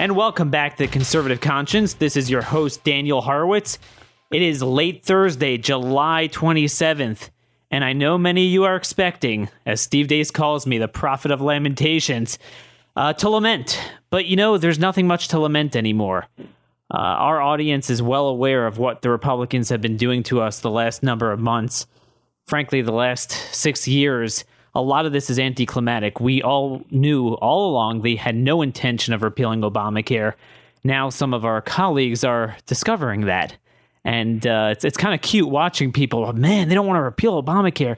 And welcome back to The Conservative Conscience. This is your host, Daniel Horowitz. It is late Thursday, July 27th, and I know many of you are expecting, as Steve Dace calls me, the prophet of lamentations, to lament. But you know, there's nothing much to lament anymore. Our audience is well aware of what the Republicans have been doing to us the last number of months. Frankly, the last 6 years. A lot of this is anticlimactic. We all knew all along they had no intention of repealing Obamacare. Now some of our colleagues are discovering that. And it's kind of cute watching people, oh, man, they don't want to repeal Obamacare.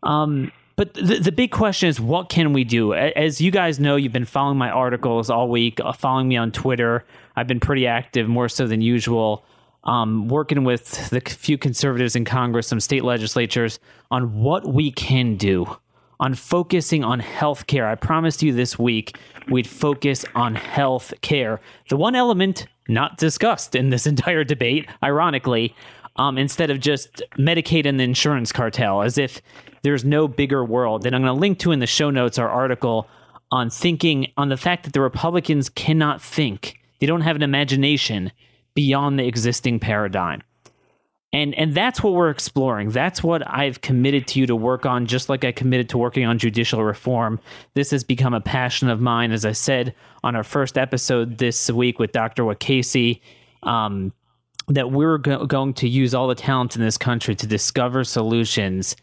But the big question is, what can we do? As you guys know, you've been following my articles all week, following me on Twitter. I've been pretty active, more so than usual. Working with the few conservatives in Congress, some state legislatures, on what we can do. On focusing on health care. I promised you this week we'd focus on health care. The one element not discussed in this entire debate, ironically, instead of just Medicaid and the insurance cartel, as if there's no bigger world. And I'm going to link to in the show notes our article on thinking on the fact that the Republicans cannot think. They don't have an imagination beyond the existing paradigm. And that's what we're exploring. That's what I've committed to you to work on, just like I committed to working on judicial reform. This has become a passion of mine, as I said on our first episode this week with Dr. Wakasey, that we're going to use all the talent in this country to discover solutions.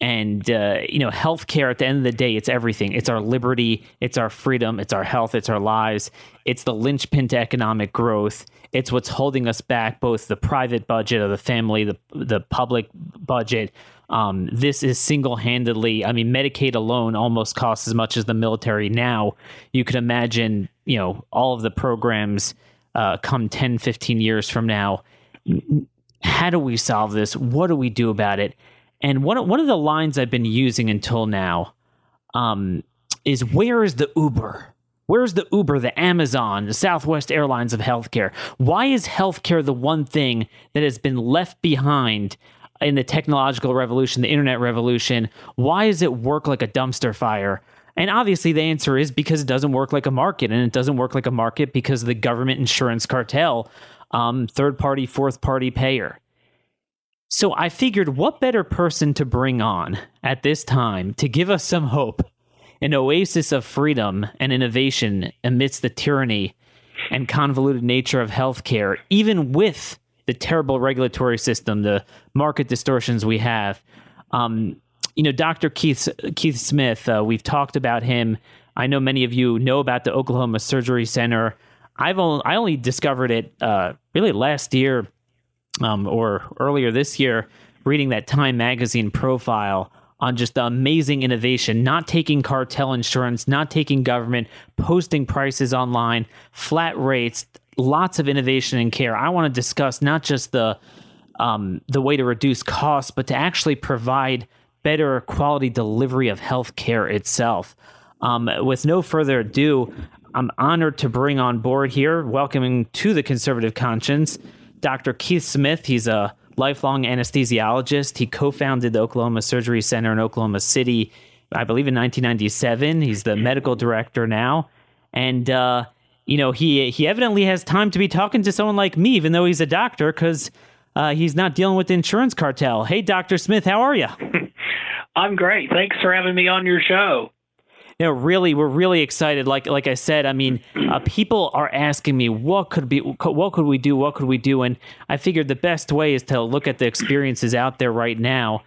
And, you know, healthcare at the end of the day, it's everything. It's our liberty. It's our freedom. It's our health. It's our lives. It's the linchpin to economic growth. It's what's holding us back, both the private budget of the family, the public budget. This is single-handedly, I mean, Medicaid alone almost costs as much as the military now. You could imagine, you know, all of the programs come 10, 15 years from now. How do we solve this? What do we do about it? And one of the lines I've been using until now is, where is the Uber? Where's the Uber, the Amazon, the Southwest Airlines of healthcare? Why is healthcare the one thing that has been left behind in the technological revolution, the internet revolution? Why does it work like a dumpster fire? And obviously the answer is because it doesn't work like a market, and it doesn't work like a market because of the government insurance cartel, third-party, fourth-party payer. So I figured, what better person to bring on at this time to give us some hope, an oasis of freedom and innovation amidst the tyranny and convoluted nature of healthcare, even with the terrible regulatory system, the market distortions we have. You know, Dr. Keith Smith, we've talked about him. I know many of you know about the Oklahoma Surgery Center. I only discovered it really last year. Or earlier this year, reading that Time Magazine profile on just the amazing innovation, not taking cartel insurance, not taking government, posting prices online, flat rates, lots of innovation in care. I want to discuss not just the way to reduce costs, but to actually provide better quality delivery of health care itself. With no further ado, I'm honored to bring on board here, welcoming to the Conservative Conscience, Dr. Keith Smith. He's a lifelong anesthesiologist. He co-founded the Oklahoma Surgery Center in Oklahoma City, I believe, in 1997. He's the medical director now. And, you know, he evidently has time to be talking to someone like me, even though he's a doctor, because he's not dealing with the insurance cartel. Hey, Dr. Smith, how are you? I'm great. Thanks for having me on your show. You know, really, we're really excited. Like I said, I mean, people are asking me, what could we do? And I figured the best way is to look at the experiences out there right now.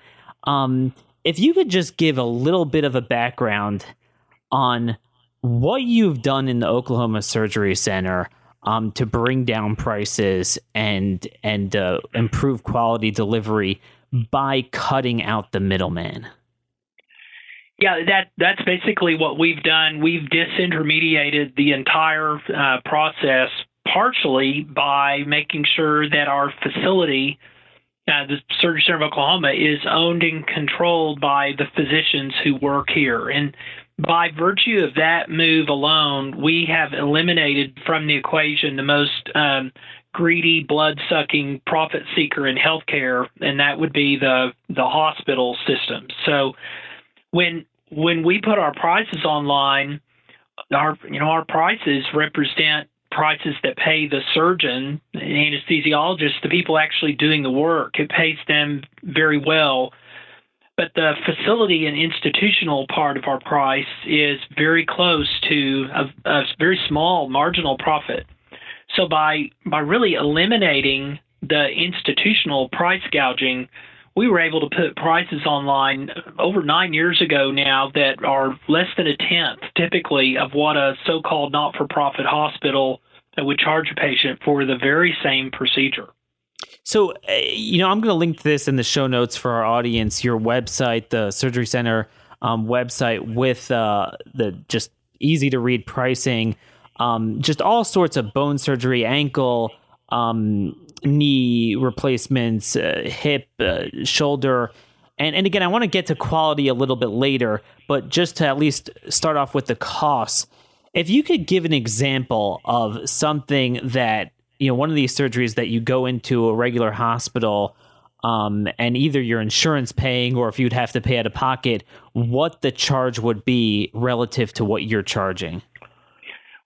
If you could just give a little bit of a background on what you've done in the Oklahoma Surgery Center to bring down prices and improve quality delivery by cutting out the middleman. Yeah, that's basically what we've done. We've disintermediated the entire process, partially by making sure that our facility, the Surgery Center of Oklahoma, is owned and controlled by the physicians who work here. And by virtue of that move alone, we have eliminated from the equation the most greedy, blood-sucking profit seeker in healthcare, and that would be the hospital system. So when we put our prices online, our prices represent prices that pay the surgeon, the anesthesiologist, the people actually doing the work. It pays them very well. But the facility and institutional part of our price is very close to a very small marginal profit. So by really eliminating the institutional price gouging, we were able to put prices online over 9 years ago now that are less than a tenth, typically, of what a so-called not-for-profit hospital would charge a patient for the very same procedure. So, I'm going to link this in the show notes for our audience, your website, the Surgery Center website, with the just easy-to-read pricing, just all sorts of bone surgery, ankle, knee replacements, hip, shoulder. And again, I want to get to quality a little bit later, but just to at least start off with the costs, if you could give an example of something that, one of these surgeries that you go into a regular hospital and either your insurance paying or if you'd have to pay out of pocket, what the charge would be relative to what you're charging.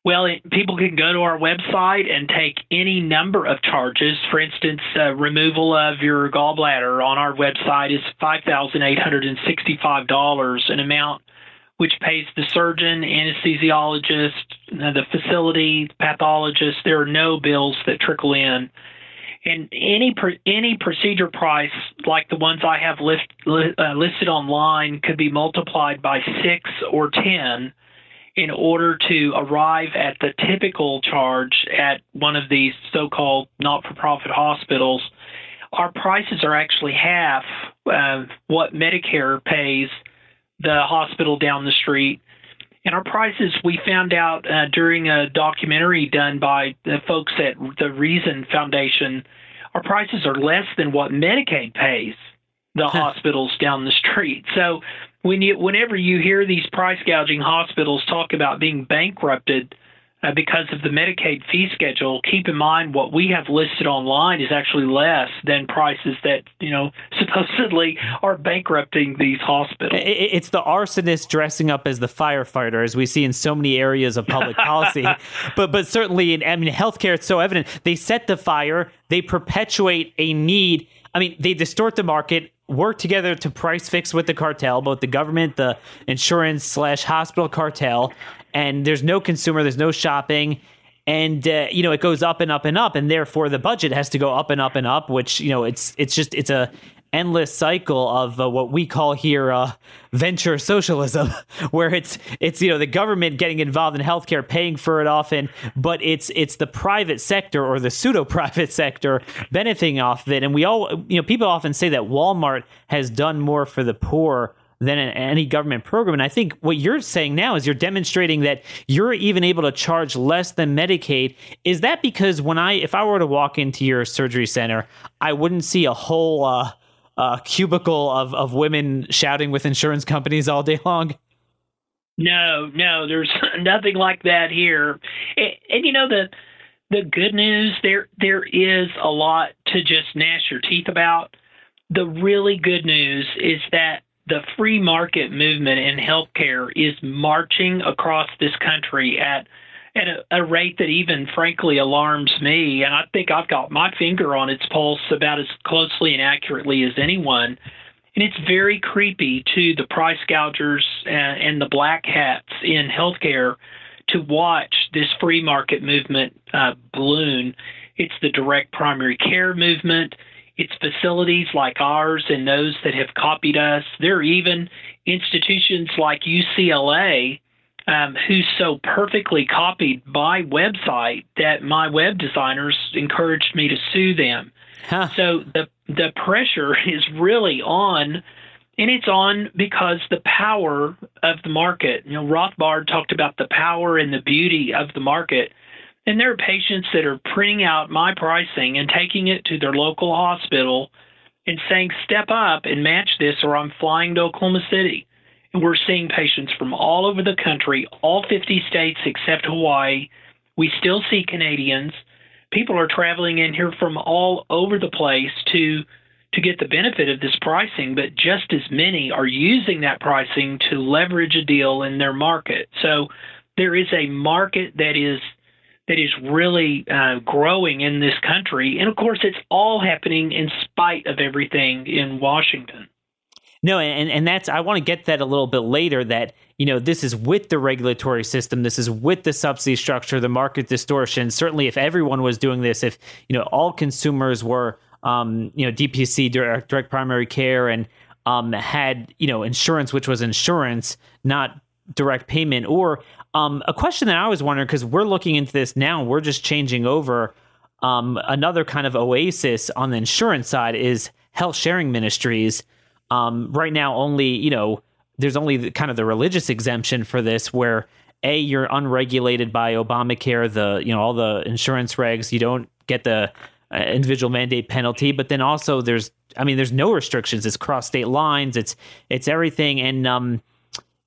Well, people can go to our website and take any number of charges. For instance, removal of your gallbladder on our website is $5,865, an amount which pays the surgeon, anesthesiologist, the facility, pathologist. There are no bills that trickle in. And any procedure price, like the ones I have listed online, could be multiplied by 6 or 10 in order to arrive at the typical charge at one of these so-called not-for-profit hospitals. Our prices are actually half what Medicare pays the hospital down the street. And our prices, we found out during a documentary done by the folks at the Reason Foundation, our prices are less than what Medicaid pays the hospitals down the street. So whenever you hear these price gouging hospitals talk about being bankrupted because of the Medicaid fee schedule, keep in mind what we have listed online is actually less than prices that, supposedly are bankrupting these hospitals. It's the arsonist dressing up as the firefighter, as we see in so many areas of public policy. But certainly in healthcare, it's so evident. They set the fire, they perpetuate a need. I mean, they distort the market, work together to price fix with the cartel, both the government, the insurance/hospital cartel, and there's no consumer, there's no shopping, and it goes up and up and up, and therefore the budget has to go up and up and up, which it's a endless cycle of what we call here venture socialism, where it's the government getting involved in healthcare, paying for it often, but it's the private sector or the pseudo private sector benefiting off of it. And we all people often say that Walmart has done more for the poor than any government program. And I think what you're saying now is you're demonstrating that you're even able to charge less than Medicaid. Is that because if I were to walk into your surgery center, I wouldn't see a whole cubicle of women shouting with insurance companies all day long? No, there's nothing like that here. And the good news, there is a lot to just gnash your teeth about. The really good news is that the free market movement in healthcare is marching across this country at a rate that even, frankly, alarms me. And I think I've got my finger on its pulse about as closely and accurately as anyone. And it's very creepy to the price gougers and the black hats in healthcare to watch this free market movement balloon. It's the direct primary care movement. It's facilities like ours and those that have copied us. There are even institutions like UCLA who so perfectly copied my website that my web designers encouraged me to sue them. Huh. So the pressure is really on And it's on because the power of the market, Rothbard talked about the power and the beauty of the market. And there are patients that are printing out my pricing and taking it to their local hospital and saying, step up and match this, or I'm flying to Oklahoma City. And we're seeing patients from all over the country, all 50 states except Hawaii. We still see Canadians. People are traveling in here from all over the place to get the benefit of this pricing, but just as many are using that pricing to leverage a deal in their market. So there is a market that is really growing in this country. And of course, it's all happening in spite of everything in Washington. No, and that's, I want to get that a little bit later, that, this is with the regulatory system, this is with the subsidy structure, the market distortion. Certainly if everyone was doing this, if, all consumers were, DPC, direct primary care, and had, insurance, which was insurance, not direct payment. Or a question that I was wondering, because we're looking into this now, we're just changing over another kind of oasis on the insurance side is health sharing ministries. Right now, only, there's only the religious exemption for this, where A, you're unregulated by Obamacare, all the insurance regs, you don't get the individual mandate penalty, but then also there's no restrictions. It's cross state lines. It's everything. And,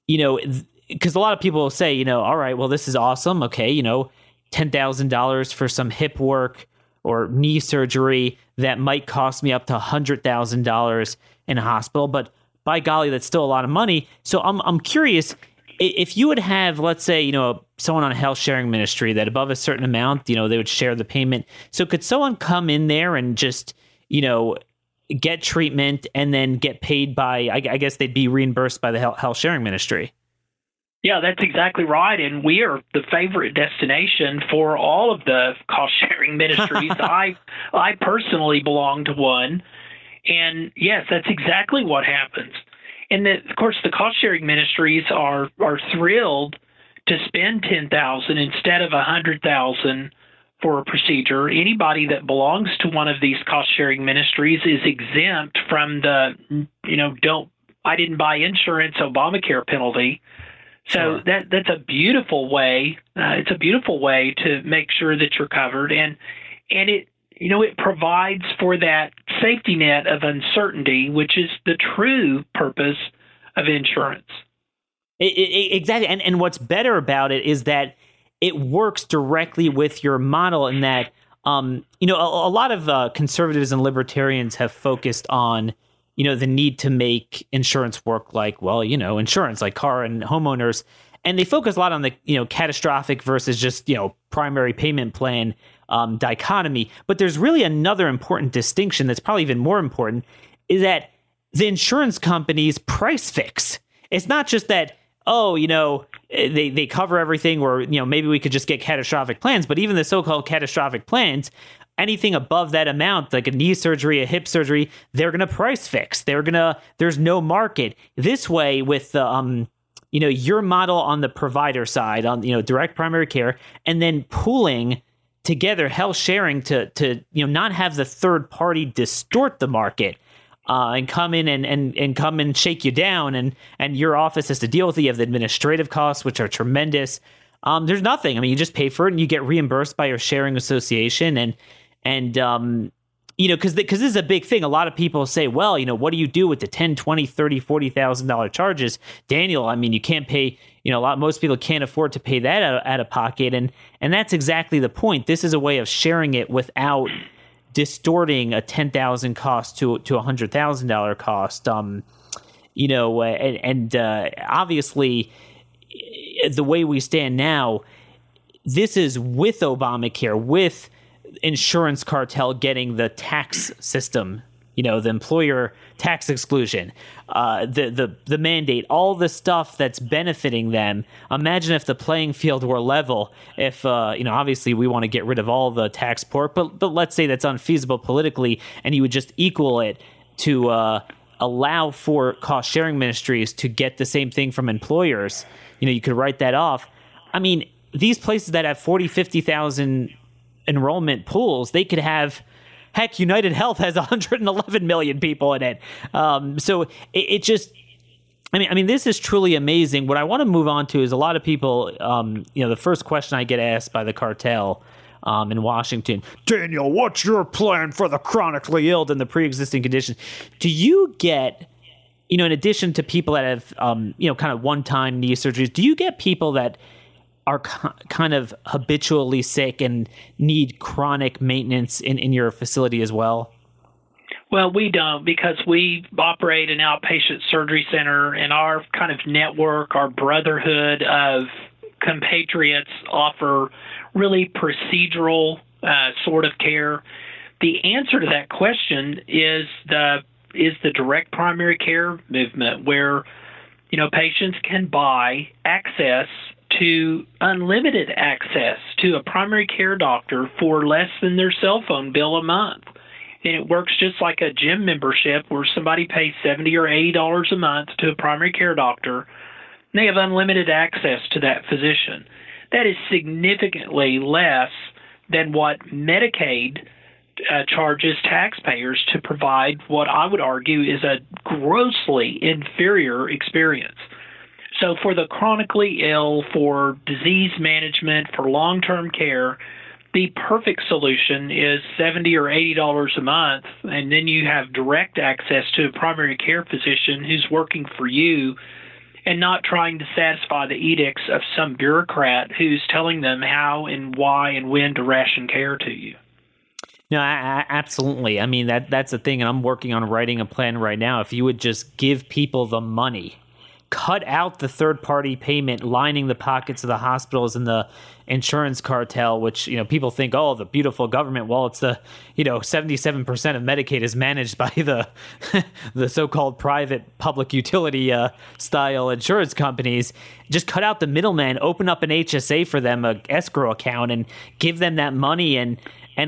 because a lot of people will say, all right, well, this is awesome. Okay. $10,000 for some hip work or knee surgery that might cost me up to $100,000 in a hospital, but by golly, that's still a lot of money. So I'm curious if you would have, let's say, someone on a health sharing ministry that above a certain amount, they would share the payment. So could someone come in there and just, get treatment and then get paid by, I guess they'd be reimbursed by the health sharing ministry? Yeah, that's exactly right. And we are the favorite destination for all of the cost sharing ministries. I personally belong to one. And yes, that's exactly what happens. And of course, the cost-sharing ministries are thrilled to spend $10,000 instead of $100,000 for a procedure. Anybody that belongs to one of these cost-sharing ministries is exempt from the, I didn't buy insurance Obamacare penalty. So sure. That's a beautiful way. It's a beautiful way to make sure that you're covered, and it. It provides for that safety net of uncertainty, which is the true purpose of insurance. Exactly. And what's better about it is that it works directly with your model, in that, a lot of conservatives and libertarians have focused on, the need to make insurance work like, well, insurance, like car and homeowners. And they focus a lot on the, catastrophic versus just, primary payment plan dichotomy. But there's really another important distinction that's probably even more important, is that the insurance companies price fix. It's not just that, they cover everything, or, maybe we could just get catastrophic plans. But even the so-called catastrophic plans, anything above that amount, like a knee surgery, a hip surgery, they're going to price fix. There's no market. This way with the your model on the provider side, on direct primary care, and then pooling together health sharing to not have the third party distort the market and come in and come and shake you down, and your office has to deal with it. You have the administrative costs, which are tremendous. There's nothing. You just pay for it and you get reimbursed by your sharing association, and because this is a big thing. A lot of people say, well, what do you do with the $10,000, $20,000, $30,000, $40,000 charges? Daniel, you can't pay, most people can't afford to pay that out of pocket. And that's exactly the point. This is a way of sharing it without distorting a $10,000 cost to a $100,000 cost. Obviously, the way we stand now, this is with Obamacare, with insurance cartel getting the tax system, the employer tax exclusion, the mandate, all the stuff that's benefiting them. Imagine if the playing field were level, if, obviously we want to get rid of all the tax pork, but let's say that's unfeasible politically, and you would just equal it to allow for cost sharing ministries to get the same thing from employers. You could write that off. these places that have 40,000, 50,000 enrollment pools, they could have Heck, UnitedHealth has 111 million people in it. So it just... I mean, this is truly amazing. What I want to move on to is a lot of people, the first question I get asked by the cartel in Washington, Daniel, what's your plan for the chronically ill and the pre-existing conditions? Do you get, in addition to people that have, kind of one-time knee surgeries, do you get people that are kind of habitually sick and need chronic maintenance in your facility as well? Well, we don't, because we operate an outpatient surgery center, and our kind of network, our brotherhood of compatriots offer really procedural sort of care. The answer to that question is the direct primary care movement, where patients can buy unlimited access to a primary care doctor for less than their cell phone bill a month. And it works just like a gym membership, where somebody pays $70 or $80 a month to a primary care doctor, and they have unlimited access to that physician. That is significantly less than what Medicaid charges taxpayers to provide what I would argue is a grossly inferior experience. So for the chronically ill, for disease management, for long-term care, the perfect solution is $70 or $80 a month, and then you have direct access to a primary care physician who's working for you and not trying to satisfy the edicts of some bureaucrat who's telling them how and why and when to ration care to you. No, I absolutely. I mean, that's the thing, and I'm working on writing a plan right now. If you would just give people the money, cut out the third-party payment lining the pockets of the hospitals and the insurance cartel, which people think, oh, the beautiful government. Well, it's the 77% of Medicaid is managed by the the so-called private public utility style insurance companies. Just cut out the middleman, open up an HSA for them, an escrow account, and give them that money. And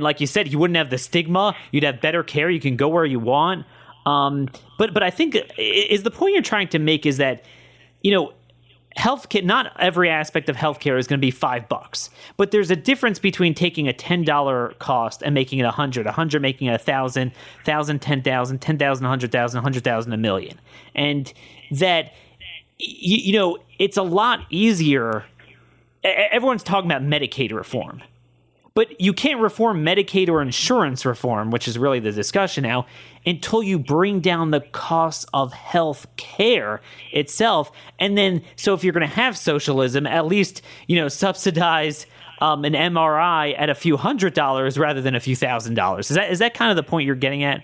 like you said, you wouldn't have the stigma. You'd have better care. You can go where you want. But I think is the point you're trying to make is that, healthcare, not every aspect of healthcare is going to be $5, but there's a difference between taking a $10 cost and making it a hundred, making it 1,000, 10,000, 100,000, 100,000, $1 million. And that, it's a lot easier. Everyone's talking about Medicaid reform, but you can't reform Medicaid or insurance reform, which is really the discussion now, until you bring down the cost of health care itself. And then, so if you're going to have socialism, at least, subsidize an MRI at a few $100s rather than a few $1,000s. Is that kind of the point you're getting at?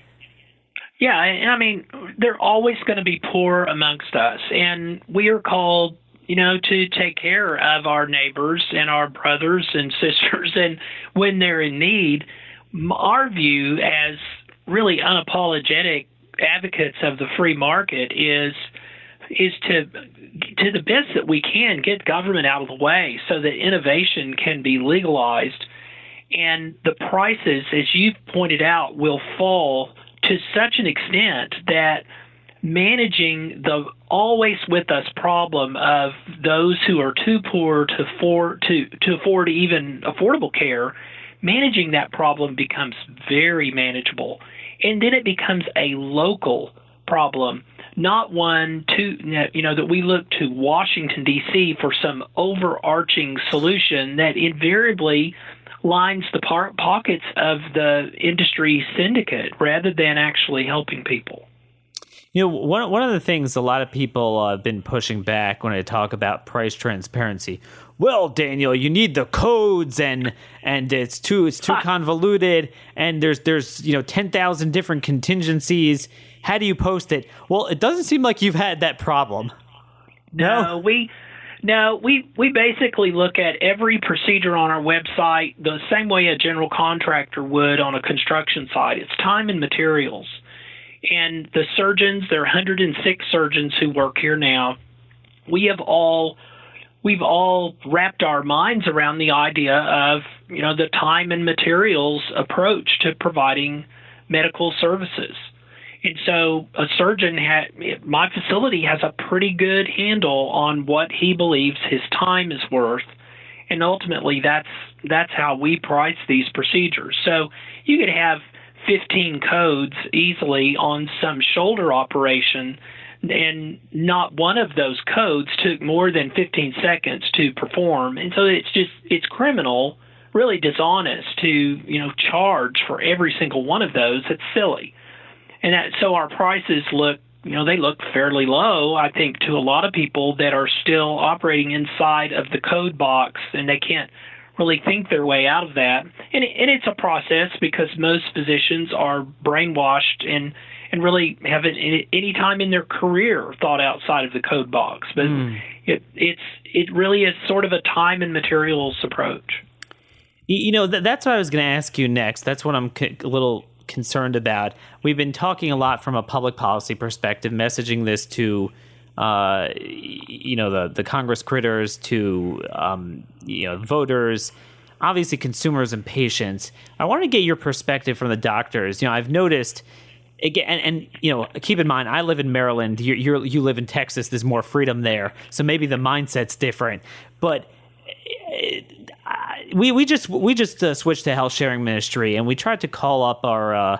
Yeah, I mean, they're always going to be poor amongst us, and we are called to take care of our neighbors and our brothers and sisters, and when they're in need. Our view as really unapologetic advocates of the free market is to the best that we can get government out of the way so that innovation can be legalized, and the prices, as you've pointed out, will fall to such an extent that managing the always with us problem of those who are too poor to afford even affordable care, managing that problem becomes very manageable. And then it becomes a local problem, not one that we look to Washington, D.C. for some overarching solution that invariably lines the pockets of the industry syndicate rather than actually helping people. One of the things a lot of people have been pushing back when I talk about price transparency. Well, Daniel, you need the codes, and it's too convoluted, and there's 10,000 different contingencies. How do you post it? Well, it doesn't seem like you've had that problem. No? No, we basically look at every procedure on our website the same way a general contractor would on a construction site. It's time and materials. And the surgeons, there are 106 surgeons who work here now. We've all wrapped our minds around the idea of, the time and materials approach to providing medical services. And so a surgeon my facility has a pretty good handle on what he believes his time is worth. And ultimately that's how we price these procedures. So you could have 15 codes easily on some shoulder operation, and not one of those codes took more than 15 seconds to perform. And so it's criminal, really dishonest to, charge for every single one of those. It's silly. And so our prices look, they look fairly low, I think, to a lot of people that are still operating inside of the code box, and they can't really think their way out of that. And it's a process because most physicians are brainwashed and really haven't any time in their career thought outside of the code box. But it really is sort of a time and materials approach. That's what I was going to ask you next. That's what I'm a little concerned about. We've been talking a lot from a public policy perspective, messaging this to the Congress critters, to voters, obviously consumers and patients. I want to get your perspective from the doctors. I've noticed again, and keep in mind, I live in Maryland. You live in Texas. There's more freedom there, so maybe the mindset's different. But we just switched to health sharing ministry, and we tried to call up our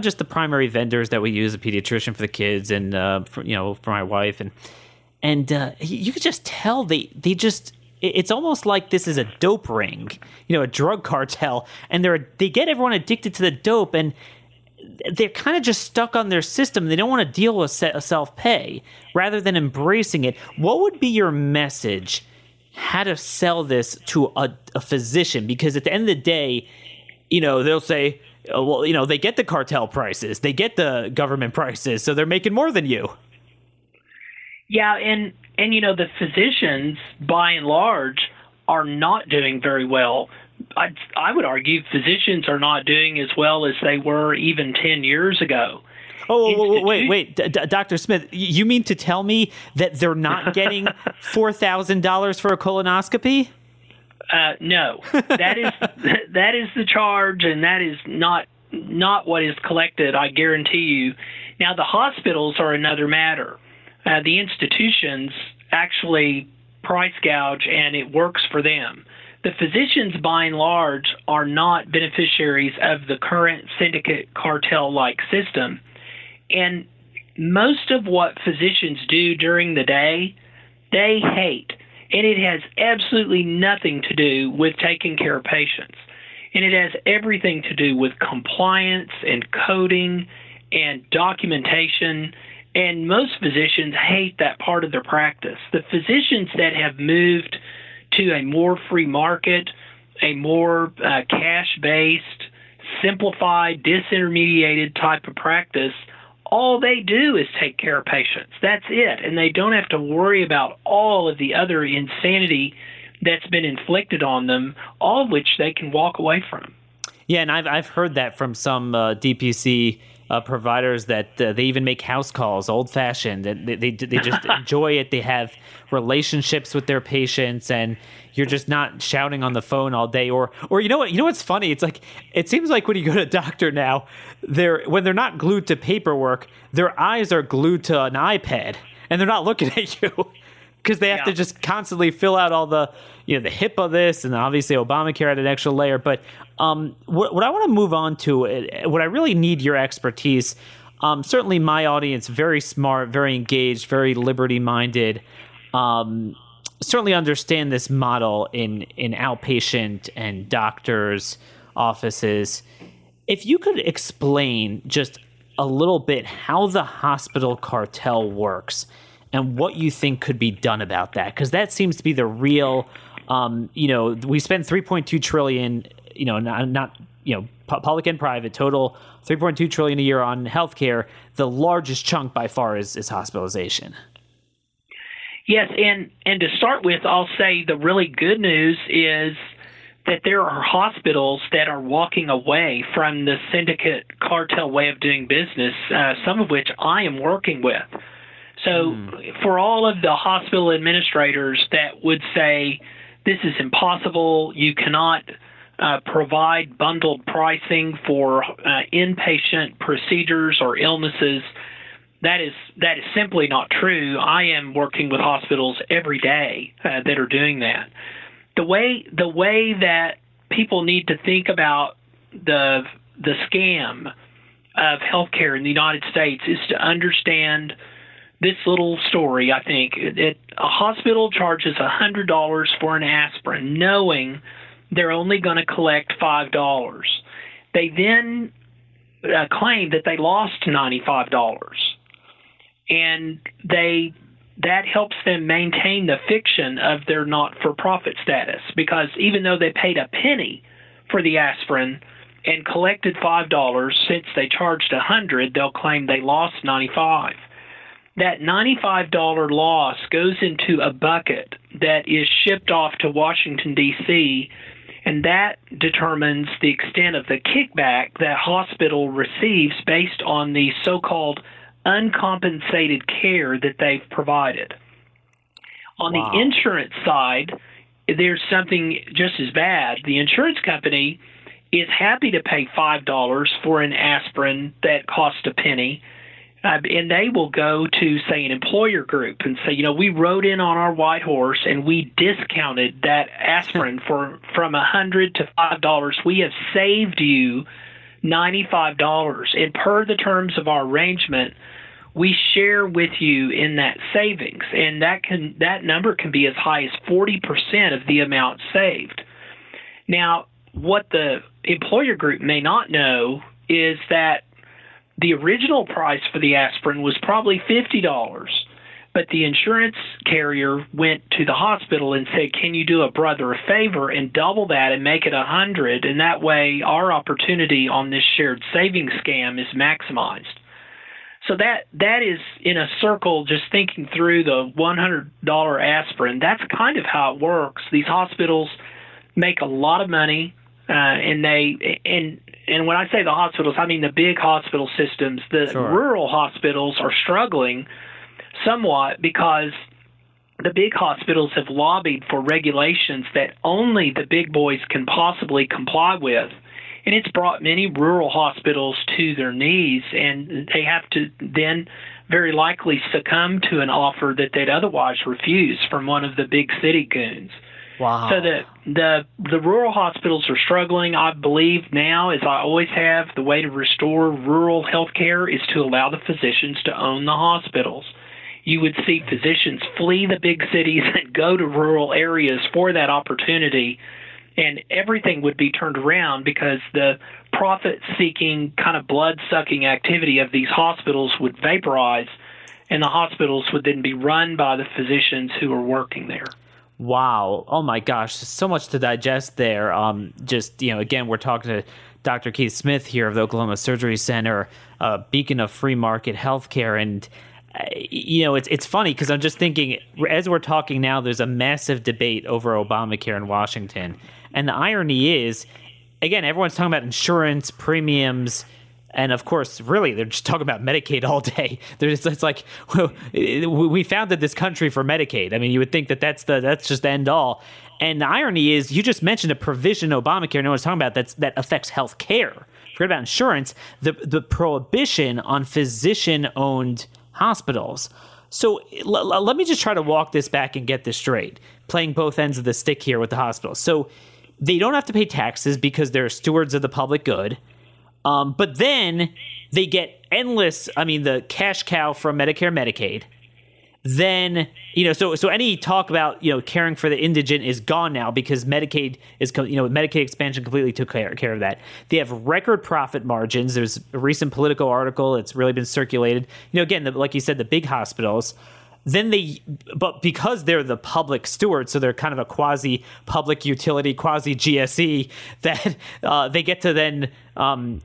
just the primary vendors that we use, a pediatrician for the kids and for my wife, and you could just tell they it's almost like this is a dope ring, a drug cartel, and they get everyone addicted to the dope, and they're kind of just stuck on their system. They don't want to deal with self-pay rather than embracing it. What would be your message how to sell this to a physician? Because at the end of the day, they'll say, they get the cartel prices, they get the government prices, so they're making more than you. Yeah, and the physicians, by and large, are not doing very well. I would argue physicians are not doing as well as they were even 10 years ago. Oh, wait, Dr. Smith, you mean to tell me that they're not getting $4,000 for a colonoscopy? No, that is the charge, and that is not what is collected, I guarantee you. Now, the hospitals are another matter. The institutions actually price gouge, and it works for them. The physicians, by and large, are not beneficiaries of the current syndicate cartel-like system. And most of what physicians do during the day, they hate. And it has absolutely nothing to do with taking care of patients. And it has everything to do with compliance and coding and documentation. And most physicians hate that part of their practice. The physicians that have moved to a more free market, a more cash-based, simplified, disintermediated type of practice, all they do is take care of patients. That's it. And they don't have to worry about all of the other insanity that's been inflicted on them, all of which they can walk away from. Yeah, and I've heard that from some DPC providers that they even make house calls, old-fashioned. They just enjoy it. They have relationships with their patients, and you're just not shouting on the phone all day. Or what's funny? It's like, it seems like when you go to a doctor now, when they're not glued to paperwork, their eyes are glued to an iPad, and they're not looking at you because they have to just constantly fill out all the the HIPAA this, and obviously Obamacare had an extra layer. But what I want to move on to, what I really need your expertise. Certainly, my audience, very smart, very engaged, very liberty-minded. Certainly understand this model in outpatient and doctors' offices. If you could explain just a little bit how the hospital cartel works and what you think could be done about that, because that seems to be the real, we spend $3.2 trillion, public and private, total $3.2 trillion a year on healthcare. The largest chunk by far is hospitalization. Yes, and to start with, I'll say the really good news is that there are hospitals that are walking away from the syndicate cartel way of doing business, some of which I am working with. So for all of the hospital administrators that would say, this is impossible, you cannot provide bundled pricing for inpatient procedures or illnesses, that is simply not true. I am working with hospitals every day that are doing that. The way that people need to think about the the scam of healthcare in the United States is to understand this little story, I think. A hospital charges $100 for an aspirin, knowing they're only going to collect $5. They then claim that they lost $95, and that helps them maintain the fiction of their not-for-profit status, because even though they paid a penny for the aspirin and collected $5, since they charged $100, they'll claim they lost $95. That $95 loss goes into a bucket that is shipped off to Washington, D.C., and that determines the extent of the kickback that hospital receives based on the so-called uncompensated care that they've provided. On Wow. the insurance side, there's something just as bad. The insurance company is happy to pay $5 for an aspirin that cost a penny, and they will go to, say, an employer group and say, you know, we rode in on our white horse and we discounted that aspirin from $100 to $5. We have saved you $95, and per the terms of our arrangement, we share with you in that savings, and that number can be as high as 40% of the amount saved. Now, what the employer group may not know is that the original price for the aspirin was probably $50, but the insurance carrier went to the hospital and said, can you do a brother a favor and double that and make it $100? And that way our opportunity on this shared savings scam is maximized. So that is, in a circle, just thinking through the $100 aspirin, that's kind of how it works. These hospitals make a lot of money, and when I say the hospitals, I mean the big hospital systems. The Sure. rural hospitals are struggling somewhat because the big hospitals have lobbied for regulations that only the big boys can possibly comply with, and it's brought many rural hospitals to their knees, and they have to then very likely succumb to an offer that they'd otherwise refuse from one of the big city goons. Wow. So the rural hospitals are struggling. I believe now, as I always have, the way to restore rural health care is to allow the physicians to own the hospitals. You would see physicians flee the big cities and go to rural areas for that opportunity, and everything would be turned around because the profit-seeking, kind of blood-sucking activity of these hospitals would vaporize, and the hospitals would then be run by the physicians who are working there. Wow. Oh my gosh. So much to digest there. Just, you know, again, we're talking to Dr. Keith Smith here of the Oklahoma Surgery Center, a beacon of free market healthcare. And, you know, it's funny because I'm just thinking, as we're talking now, there's a massive debate over Obamacare in Washington. And the irony is, again, everyone's talking about insurance, premiums, and of course, really, they're just talking about Medicaid all day. It's like, well, we founded this country for Medicaid. I mean, you would think that that's just the end all. And the irony is, you just mentioned a provision in Obamacare no one's talking about that affects health care. Forget about insurance. The prohibition on physician-owned hospitals. So let me just try to walk this back and get this straight, playing both ends of the stick here with the hospitals. So they don't have to pay taxes because they're stewards of the public good. But then they get the cash cow from Medicare, Medicaid. Then, you know, so any talk about, you know, caring for the indigent is gone now because Medicaid is, you know, Medicaid expansion completely took care of that. They have record profit margins. There's a recent political article that's really been circulated. You know, again, like you said, the big hospitals. Then but because they're the public steward, so they're kind of a quasi public utility, quasi GSE, that they get to then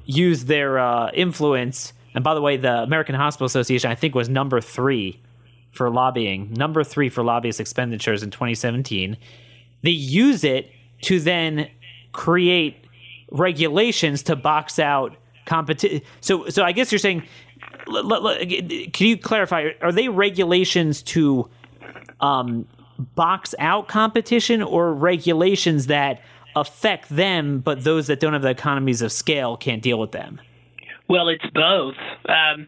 use their influence. And by the way, the American Hospital Association, I think, was number three for lobbyist expenditures in 2017. They use it to then create regulations to box out competition. So I guess you're saying, can you clarify, are they regulations to box out competition, or regulations that affect them but those that don't have the economies of scale can't deal with them? Well, it's both. And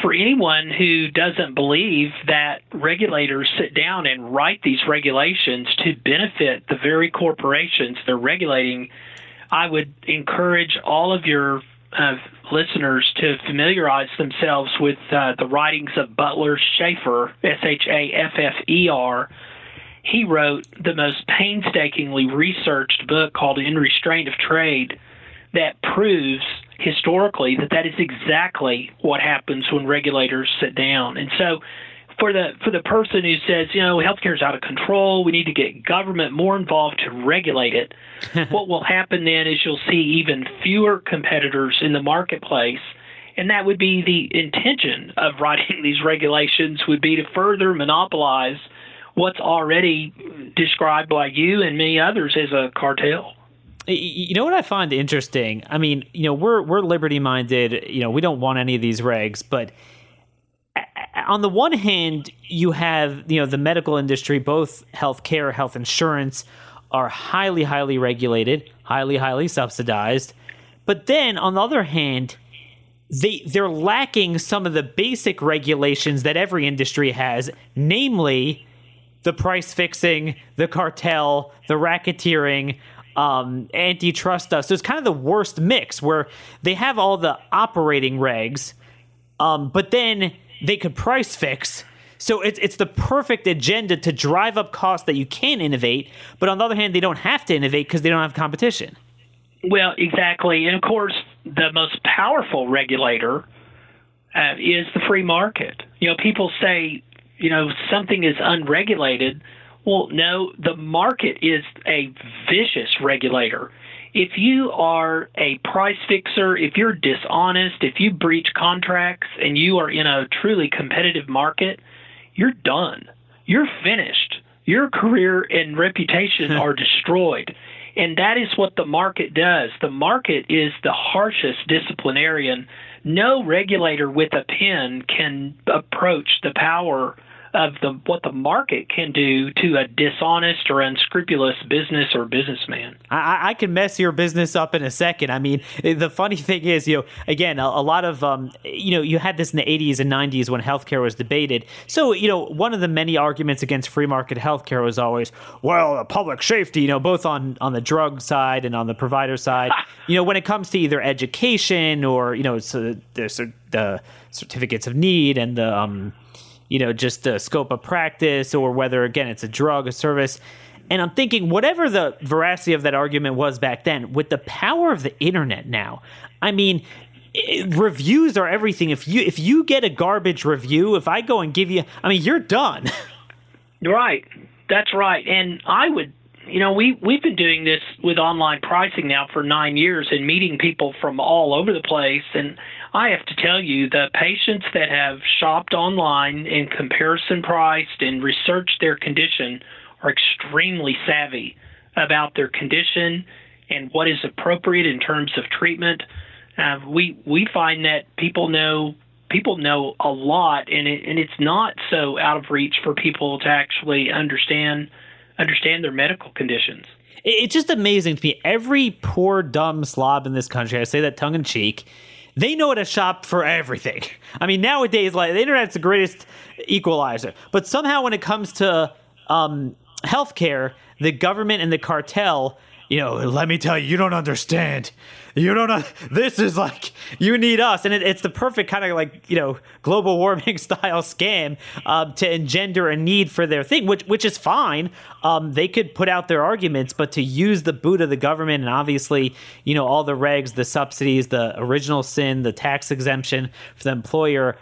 for anyone who doesn't believe that regulators sit down and write these regulations to benefit the very corporations they're regulating, I would encourage all of your listeners to familiarize themselves with the writings of Butler Schaefer, S-H-A-F-F-E-R. He wrote the most painstakingly researched book called In Restraint of Trade that proves historically that that is exactly what happens when regulators sit down. And so for the person who says, you know, healthcare is out of control, we need to get government more involved to regulate it, what will happen then is you'll see even fewer competitors in the marketplace. And that would be the intention of writing these regulations, would be to further monopolize what's already described by you and many others as a cartel. You know what I find interesting? I mean, you know, we're liberty-minded. You know, we don't want any of these regs. But on the one hand, you have, you know, the medical industry, both healthcare, health insurance, are highly, highly regulated, highly, highly subsidized. But then on the other hand, they're lacking some of the basic regulations that every industry has, namely the price fixing, the cartel, the racketeering, antitrust stuff. So it's kind of the worst mix where they have all the operating regs, but then they could price fix. So it's the perfect agenda to drive up costs that you can innovate, but on the other hand, they don't have to innovate because they don't have competition. Well, exactly. And of course, the most powerful regulator is the free market. You know, people say, you know, something is unregulated. Well, no, the market is a vicious regulator. If you are a price fixer, if you're dishonest, if you breach contracts and you are in a truly competitive market, you're done. You're finished. Your career and reputation are destroyed. And that is what the market does. The market is the harshest disciplinarian. No regulator with a pen can approach the power of what the market can do to a dishonest or unscrupulous business or businessman. I can mess your business up in a second. I mean, the funny thing is, you know, again, a lot of, you know, you had this in the 80s and 90s when healthcare was debated. So, you know, one of the many arguments against free market healthcare was always, well, public safety, you know, both on the drug side and on the provider side, you know, when it comes to either education or, you know, so there's the certificates of need and the, you know, just the scope of practice or whether, again, it's a drug, a service. And I'm thinking whatever the veracity of that argument was back then, with the power of the internet now, I mean, reviews are everything. If you get a garbage review, if I go and give you, I mean, you're done. Right. That's right. And I would, you know, we've been doing this with online pricing now for 9 years and meeting people from all over the place. And I have to tell you, the patients that have shopped online and comparison priced and researched their condition are extremely savvy about their condition and what is appropriate in terms of treatment. We find that people know a lot, and it's not so out of reach for people to actually understand their medical conditions. It's just amazing to me. Every poor, dumb slob in this country, I say that tongue in cheek, they know how to shop for everything. I mean, nowadays, like, the internet's the greatest equalizer. But somehow when it comes to healthcare, the government and the cartel, you know, let me tell you, you don't understand. You don't know. This is like, you need us. And it's the perfect kind of like, you know, global warming style scam to engender a need for their thing, which is fine. They could put out their arguments, but to use the boot of the government and obviously, you know, all the regs, the subsidies, the original sin, the tax exemption for the employer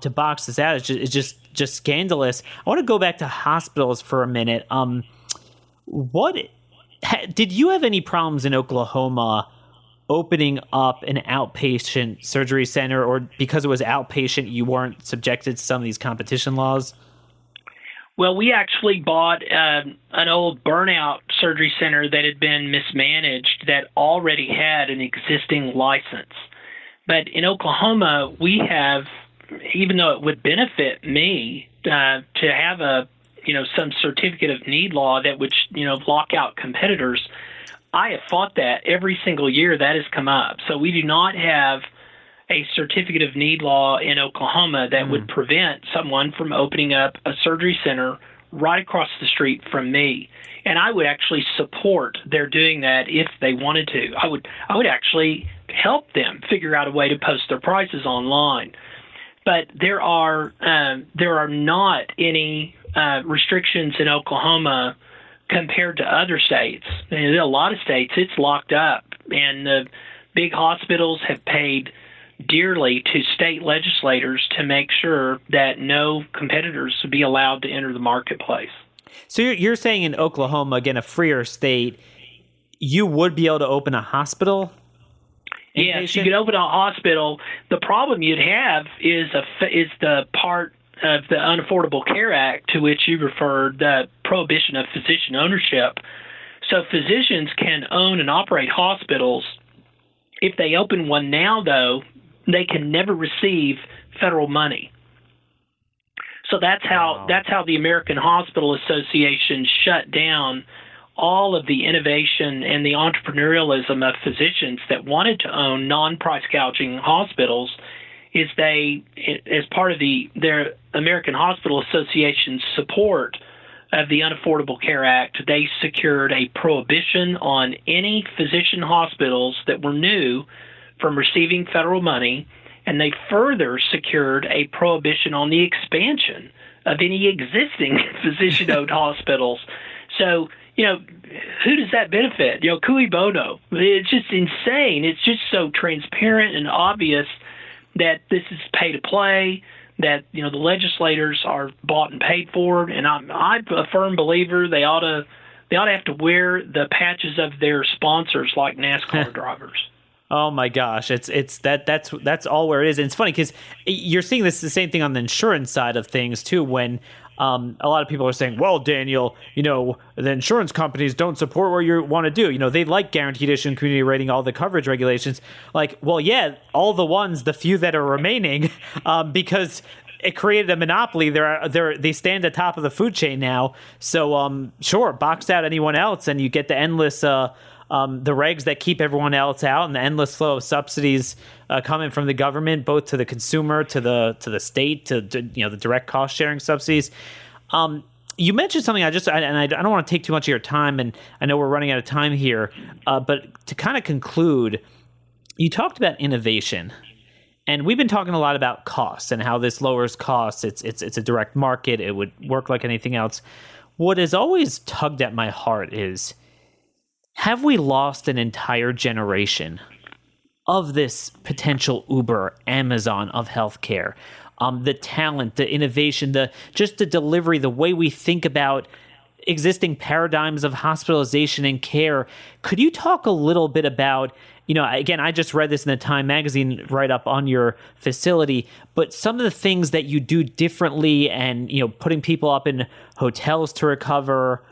to box this out is just scandalous. I want to go back to hospitals for a minute. What did you have any problems in Oklahoma opening up an outpatient surgery center, or because it was outpatient, you weren't subjected to some of these competition laws? Well, we actually bought an old burnout surgery center that had been mismanaged that already had an existing license. But in Oklahoma, we have, even though it would benefit me to have a, you know, some certificate of need law that would, you know, block out competitors, I have fought that every single year that has come up. So we do not have a certificate of need law in Oklahoma that would prevent someone from opening up a surgery center right across the street from me. And I would actually support their doing that if they wanted to. I would actually help them figure out a way to post their prices online. But there are not any restrictions in Oklahoma compared to other states. In a lot of states, it's locked up, and the big hospitals have paid dearly to state legislators to make sure that no competitors would be allowed to enter the marketplace. So you're saying in Oklahoma, again, a freer state, you would be able to open a hospital? Yes, you could open a hospital. The problem you'd have is the part of the Unaffordable Care Act to which you referred, the prohibition of physician ownership. So physicians can own and operate hospitals. If they open one now, though, they can never receive federal money. So that's how the American Hospital Association shut down all of the innovation and the entrepreneurialism of physicians that wanted to own non-price gouging hospitals. Is they, as part of their American Hospital Association's support of the Unaffordable Care Act, they secured a prohibition on any physician hospitals that were new from receiving federal money, and they further secured a prohibition on the expansion of any existing physician-owned hospitals. So, who does that benefit? Cui bono. It's just insane. It's just so transparent and obvious that this is pay to play, that the legislators are bought and paid for, and I'm a firm believer they ought to have to wear the patches of their sponsors like NASCAR drivers. Oh my gosh, that's all where it is. And it's funny because you're seeing the same thing on the insurance side of things too. When a lot of people are saying, well, Daniel, the insurance companies don't support what you want to do. They like guaranteed issue and community rating, all the coverage regulations. Like, well, yeah, all the ones, the few that are remaining, because it created a monopoly. They stand atop of the food chain now. So, sure, box out anyone else and you get the endless the regs that keep everyone else out, and the endless flow of subsidies coming from the government, both to the consumer, to the state, to the direct cost sharing subsidies. You mentioned something I don't want to take too much of your time, and I know we're running out of time here, but to kind of conclude, you talked about innovation, and we've been talking a lot about costs and how this lowers costs. It's a direct market. It would work like anything else. What has always tugged at my heart is, have we lost an entire generation of this potential Uber, Amazon of healthcare? The talent, the innovation, the delivery, the way we think about existing paradigms of hospitalization and care. Could you talk a little bit about, again, I just read this in the Time Magazine write-up on your facility, but some of the things that you do differently and, putting people up in hotels to recover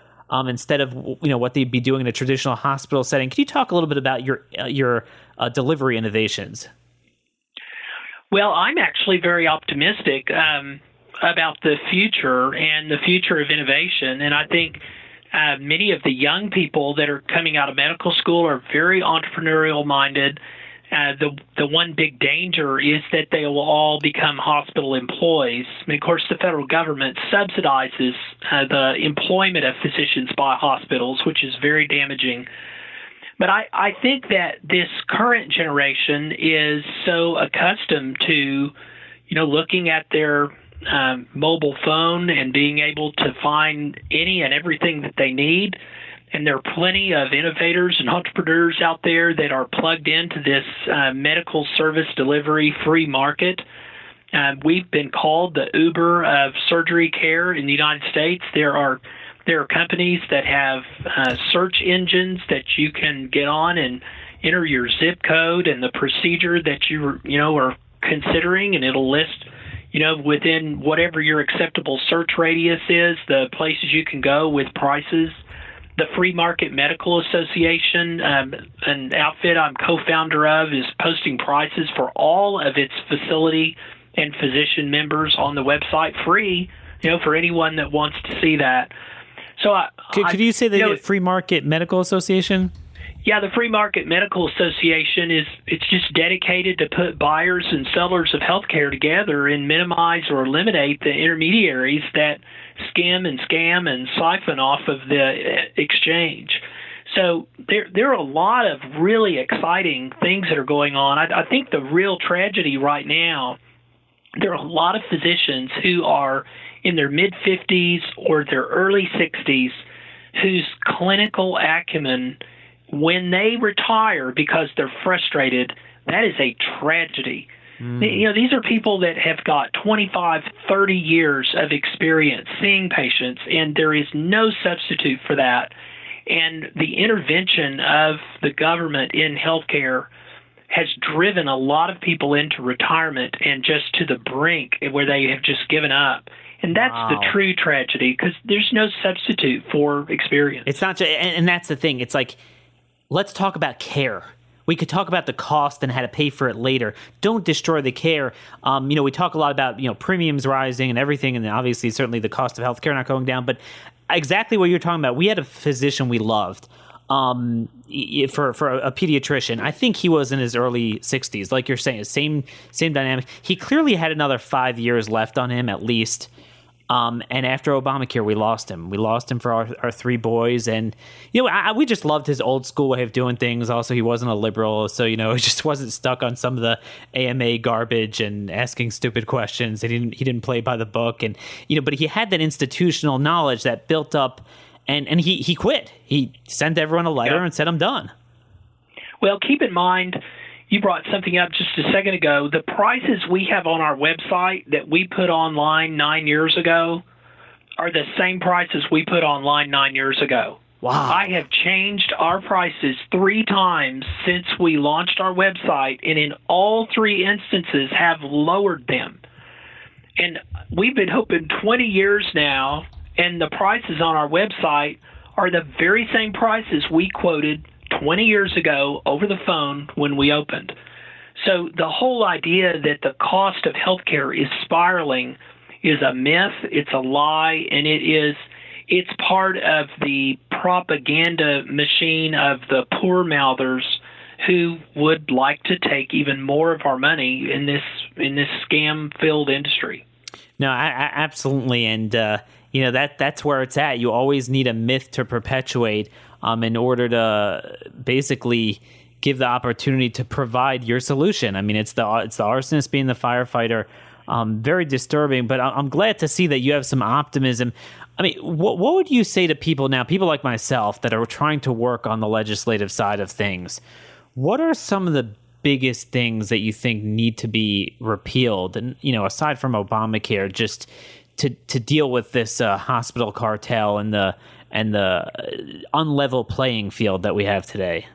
instead of what they'd be doing in a traditional hospital setting. Can you talk a little bit about your delivery innovations? Well, I'm actually very optimistic about the future and the future of innovation. And I think many of the young people that are coming out of medical school are very entrepreneurial-minded. The one big danger is that they will all become hospital employees. And of course, the federal government subsidizes the employment of physicians by hospitals, which is very damaging. But I think that this current generation is so accustomed to, looking at their mobile phone and being able to find any and everything that they need. And there are plenty of innovators and entrepreneurs out there that are plugged into this medical service delivery free market. We've been called the Uber of surgery care in the United States. There are companies that have search engines that you can get on and enter your zip code and the procedure that you are considering, and it'll list within whatever your acceptable search radius is, the places you can go with prices. The Free Market Medical Association, an outfit I'm co-founder of, is posting prices for all of its facility and physician members on the website free, for anyone that wants to see that. So, could you say the Free Market Medical Association? Yeah, the Free Market Medical Association it's just dedicated to put buyers and sellers of healthcare together and minimize or eliminate the intermediaries that skim and scam and siphon off of the exchange. So there are a lot of really exciting things that are going on. I think the real tragedy right now, there are a lot of physicians who are in their mid-50s or their early 60s whose clinical acumen, when they retire because they're frustrated, that is a tragedy. Mm. You know, these are people that have got 25, 30 years of experience seeing patients, and there is no substitute for that. And the intervention of the government in healthcare has driven a lot of people into retirement and just to the brink where they have just given up. And that's the true tragedy, because there's no substitute for experience. It's not just, and that's the thing. It's like, let's talk about care. We could talk about the cost and how to pay for it later. Don't destroy the care. You know, we talk a lot about, you know, premiums rising and everything, and obviously certainly the cost of healthcare not going down. But exactly what you're talking about. We had a physician we loved. For a pediatrician, I think he was in his early 60s, like you're saying, same dynamic. He clearly had another 5 years left on him at least. And after Obamacare, we lost him. We lost him for our three boys, and you know, we just loved his old school way of doing things. Also, he wasn't a liberal, so you know, he just wasn't stuck on some of the AMA garbage and asking stupid questions. He didn't play by the book, and you know, but he had that institutional knowledge that built up. And he quit. He sent everyone a letter and said, I'm done. Well, keep in mind, you brought something up just a second ago. The prices we have on our website that we put online 9 years ago are the same prices we put online 9 years ago. Wow. I have changed our prices 3 times since we launched our website, and in all 3 instances have lowered them. And we've been open 20 years now, and the prices on our website are the very same prices we quoted 20 years ago over the phone when we opened. So the whole idea that the cost of healthcare is spiraling is a myth, it's a lie, and it's part of the propaganda machine of the poor mouthers who would like to take even more of our money in this scam-filled industry. No, I absolutely, and you know, that's where it's at. You always need a myth to perpetuate in order to basically give the opportunity to provide your solution. I mean, it's the arsonist being the firefighter. Very disturbing, but I'm glad to see that you have some optimism. I mean, what would you say to people now, people like myself that are trying to work on the legislative side of things? What are some of the biggest things that you think need to be repealed? And, you know, aside from Obamacare, just to deal with this hospital cartel and the unlevel playing field that we have today?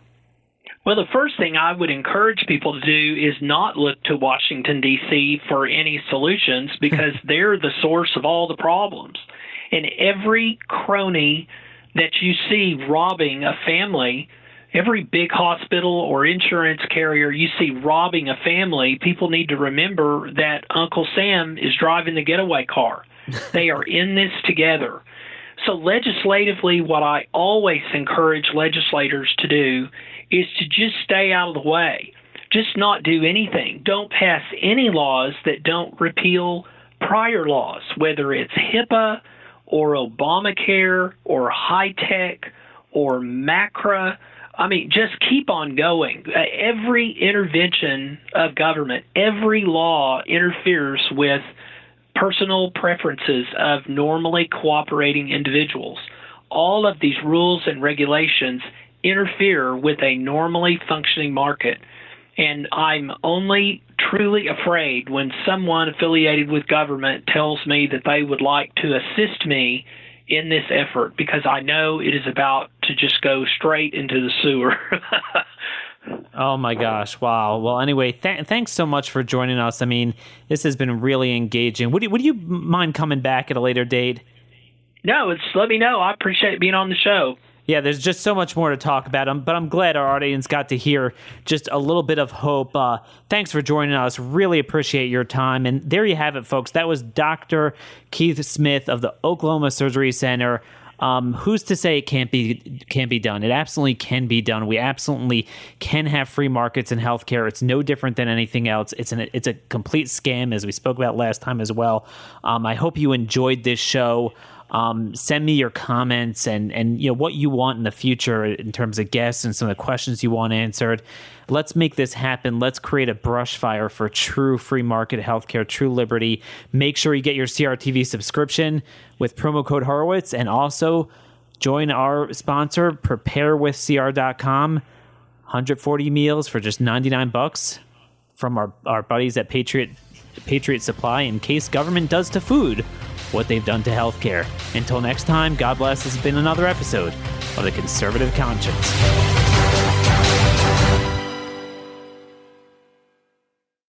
Well, the first thing I would encourage people to do is not look to Washington, D.C. for any solutions, because they're the source of all the problems. And every crony that you see robbing a family, every big hospital or insurance carrier you see robbing a family, people need to remember that Uncle Sam is driving the getaway car. They are in this together. So legislatively, what I always encourage legislators to do is to just stay out of the way. Just not do anything. Don't pass any laws that don't repeal prior laws, whether it's HIPAA or Obamacare or high-tech or MACRA. I mean, just keep on going. Every intervention of government, every law interferes with personal preferences of normally cooperating individuals. All of these rules and regulations interfere with a normally functioning market. And I'm only truly afraid when someone affiliated with government tells me that they would like to assist me in this effort, because I know it is about to just go straight into the sewer. Oh my gosh. Wow. Well, anyway, thanks so much for joining us. I mean, this has been really engaging. Would you mind coming back at a later date? No, let me know. I appreciate being on the show. Yeah, there's just so much more to talk about, but I'm glad our audience got to hear just a little bit of hope. Thanks for joining us. Really appreciate your time. And there you have it, folks. That was Dr. Keith Smith of the Oklahoma Surgery Center Who's to say it can't be done? It absolutely can be done. We absolutely can have free markets in healthcare. It's no different than anything else. It's a complete scam, as we spoke about last time as well. I hope you enjoyed this show. Send me your comments and you know what you want in the future in terms of guests and some of the questions you want answered. Let's make this happen. Let's create a brush fire for true free market healthcare, true liberty. Make sure you get your CRTV subscription with promo code Horowitz, and also join our sponsor, preparewithcr.com. 140 meals for just $99 from our buddies at Patriot Supply, in case government does to food what they've done to healthcare. Until next time, God bless. This has been another episode of The Conservative Conscience.